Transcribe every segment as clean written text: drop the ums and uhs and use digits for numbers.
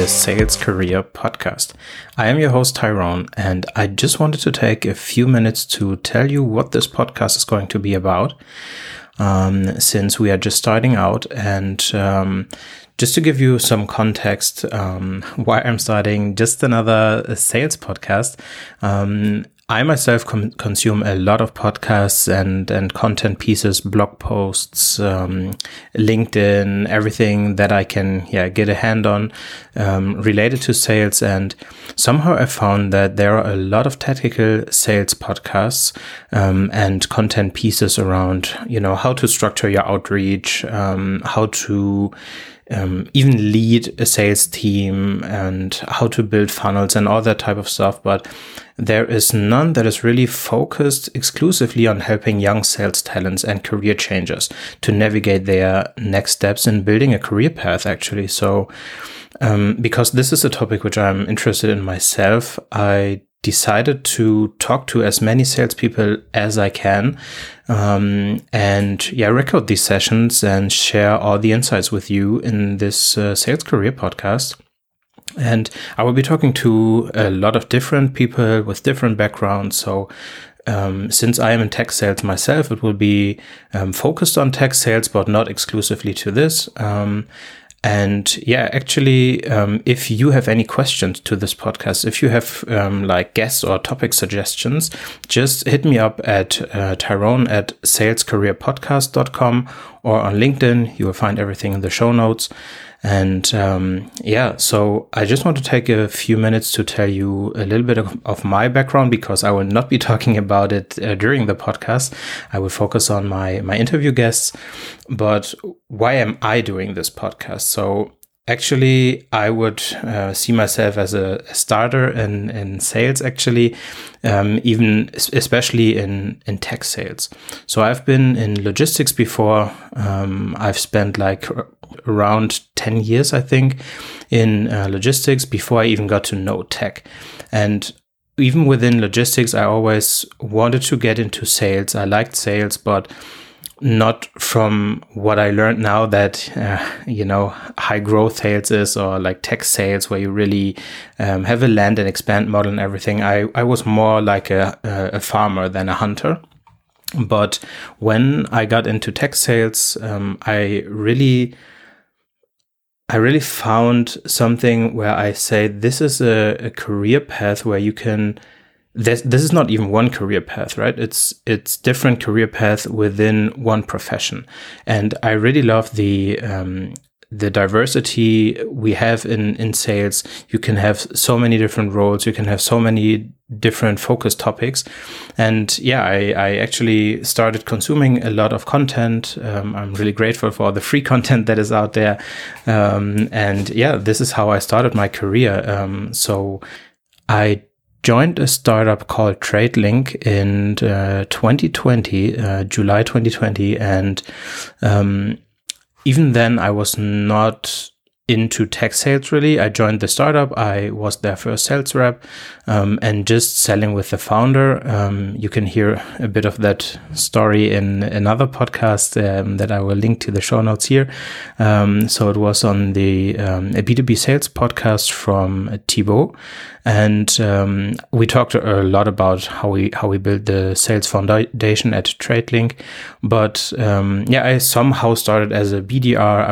the Sales Career Podcast. I am your host Tyrone, and I just wanted to take a few minutes to tell you what this podcast is going to be about, since we are just starting out, and just to give you some context why I'm starting just another sales podcast. I myself consume a lot of podcasts and content pieces, blog posts, LinkedIn, everything that I can get a hand on related to sales. And somehow I found that there are a lot of tactical sales podcasts and content pieces around, you know, how to structure your outreach, how to even lead a sales team and how to build funnels and all that type of stuff. But there is none that is really focused exclusively on helping young sales talents and career changers to navigate their next steps in building a career path, actually. So because this is a topic which I'm interested in myself, I decided to talk to as many salespeople as I can, and record these sessions and share all the insights with you in this Sales Career Podcast. And I will be talking to a lot of different people with different backgrounds. So since I am in tech sales myself, it will be focused on tech sales, but not exclusively to this. If you have any questions to this podcast, if you have like guests or topic suggestions, just hit me up at tyrone@salescareerpodcast.com or on LinkedIn. You will find everything in the show notes. And so I just want to take a few minutes to tell you a little bit of my background, because I will not be talking about it during the podcast. I will focus on my interview guests. But why am I doing this podcast? So actually, I would see myself as a starter in sales, actually, especially in tech sales. So I've been in logistics before. I've spent around 10 years, I think, in logistics before I even got to know tech. And even within logistics, I always wanted to get into sales. I liked sales, but not from what I learned now that, high growth sales is, or like tech sales where you really have a land and expand model and everything. I was more like a farmer than a hunter. But when I got into tech sales, I really found something where I say this is a career path where you can. This is not even one career path, right? It's different career path within one profession, and I really love the diversity we have in sales. You can have so many different roles. You can have so many different focus topics. And I actually started consuming a lot of content. I'm really grateful for all the free content that is out there. This is how I started my career. So I joined a startup called TradeLink in 2020, July 2020. And even then, I was not into tech sales, really. I joined the startup. I was their first sales rep and just selling with the founder. You can hear a bit of that story in another podcast that I will link to the show notes here. So it was on the a B2B Sales Podcast from Thibaut. And we talked a lot about how we built the sales foundation at TradeLink. But I somehow started as a BDR.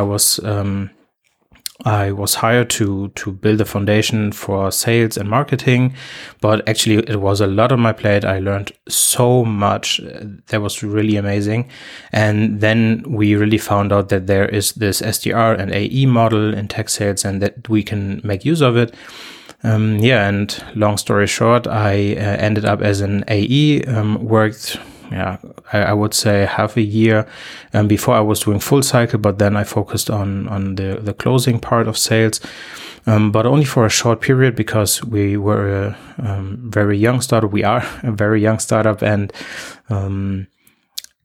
I was hired to build a foundation for sales and marketing, but actually it was a lot on my plate. I learned so much. That was really amazing. And then we really found out that there is this SDR and AE model in tech sales and that we can make use of it. And long story short, I ended up as an AE, worked I would say half a year. Before I was doing full cycle, but then I focused on the closing part of sales, but only for a short period because we were a very young startup. We are a very young startup, and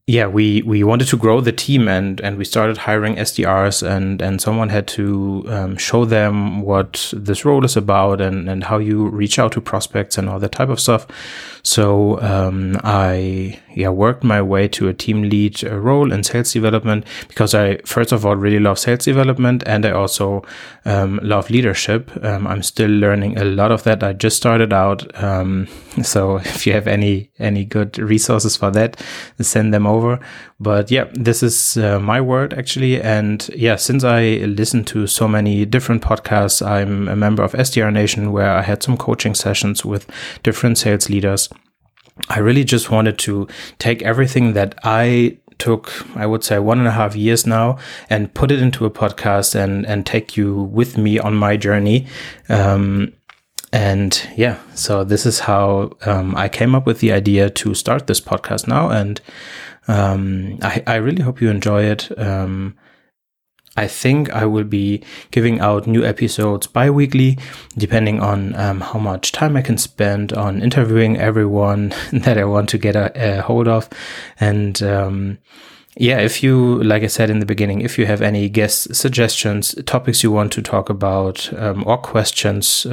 we wanted to grow the team, and we started hiring SDRs, and someone had to show them what this role is about and how you reach out to prospects and all that type of stuff. So I worked my way to a team lead role in sales development, because I first of all really love sales development, and I also love leadership. I'm still learning a lot of that. I just started out, so if you have any good resources for that, send them over. But yeah, this is my world actually, and yeah, since I listen to so many different podcasts, I'm a member of SDR Nation, where I had some coaching sessions with different sales leaders. I really just wanted to take everything that I took, I would say 1.5 years now, and put it into a podcast and take you with me on my journey. And yeah, so this is how I came up with the idea to start this podcast now. And I really hope you enjoy it. I think I will be giving out new episodes bi-weekly, depending on how much time I can spend on interviewing everyone that I want to get a hold of. And yeah, if you, like I said in the beginning, if you have any guest suggestions, topics you want to talk about, or questions,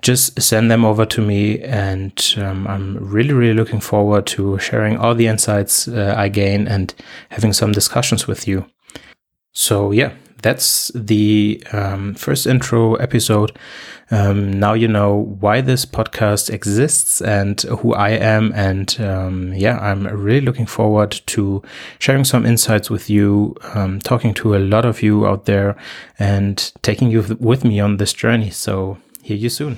just send them over to me. And I'm really, really looking forward to sharing all the insights I gain and having some discussions with you. So yeah, that's the first intro episode. Now you know why this podcast exists and who I am. And yeah, I'm really looking forward to sharing some insights with you, talking to a lot of you out there, and taking you with me on this journey. So hear you soon.